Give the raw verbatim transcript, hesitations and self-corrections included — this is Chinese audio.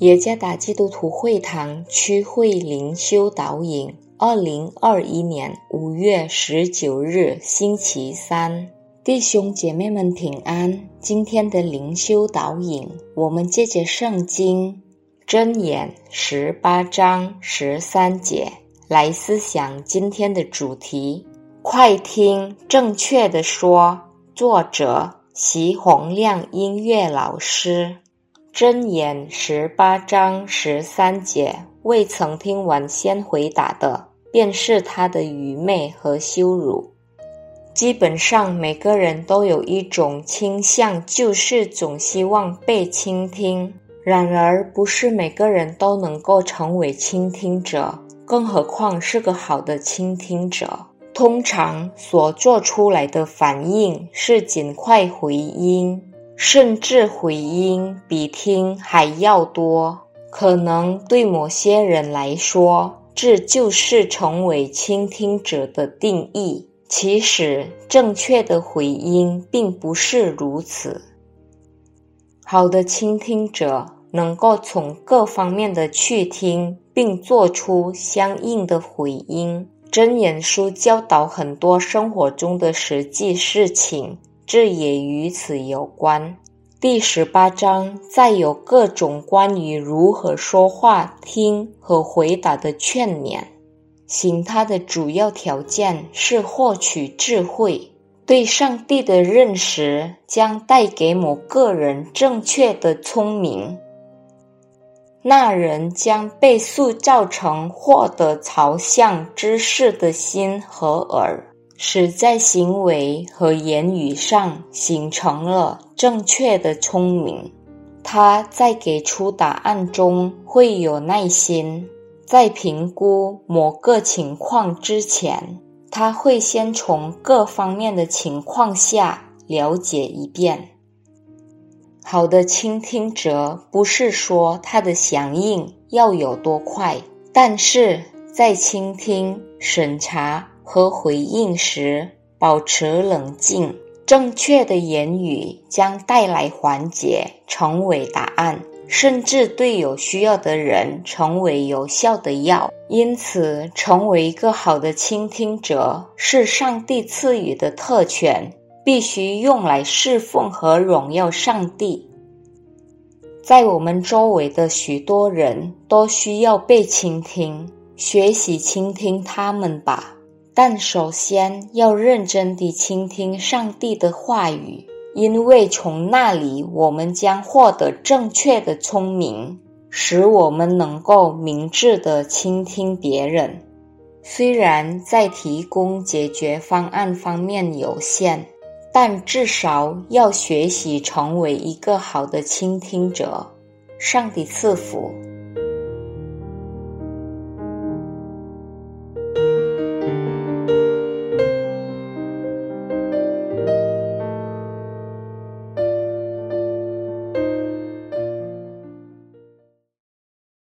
耶加达基督徒会堂区会灵修导引，二零二一年五月十九日星期三。弟兄姐妹们平安，今天的灵修导引，我们借着圣经箴言十八章十三节来思想今天的主题。快听正确的说，作者席宏亮音乐老师。箴言十八章十三节，未曾听完先回答的，便是他的愚昧和羞辱。基本上每个人都有一种倾向，就是总希望被倾听。然而不是每个人都能够成为倾听者，更何况是个好的倾听者。通常所做出来的反应是尽快回应，甚至回音比听还要多。可能对某些人来说，这就是成为倾听者的定义。其实正确的回音并不是如此。好的倾听者能够从各方面的去听，并做出相应的回音。箴言书教导很多生活中的实际事情，这也与此有关。第十八章载有各种关于如何说话、听和回答的劝勉。行它的主要条件是获取智慧。对上帝的认识将带给某个人正确的聪明。那人将被塑造成获得朝向知识的心和耳。使在行为和言语上形成了正确的聪明。他在给出答案中会有耐心，在评估某个情况之前，他会先从各方面的情况下了解一遍。好的倾听者不是说他的响应要有多快，但是在倾听、审查和回应时保持冷静。正确的言语将带来缓解，成为答案，甚至对有需要的人成为有效的药。因此成为一个好的倾听者是上帝赐予的特权，必须用来侍奉和荣耀上帝。在我们周围的许多人都需要被倾听，学习倾听他们吧。但首先要认真地倾听上帝的话语，因为从那里我们将获得正确的聪明，使我们能够明智地倾听别人。虽然在提供解决方案方面有限，但至少要学习成为一个好的倾听者。上帝赐福。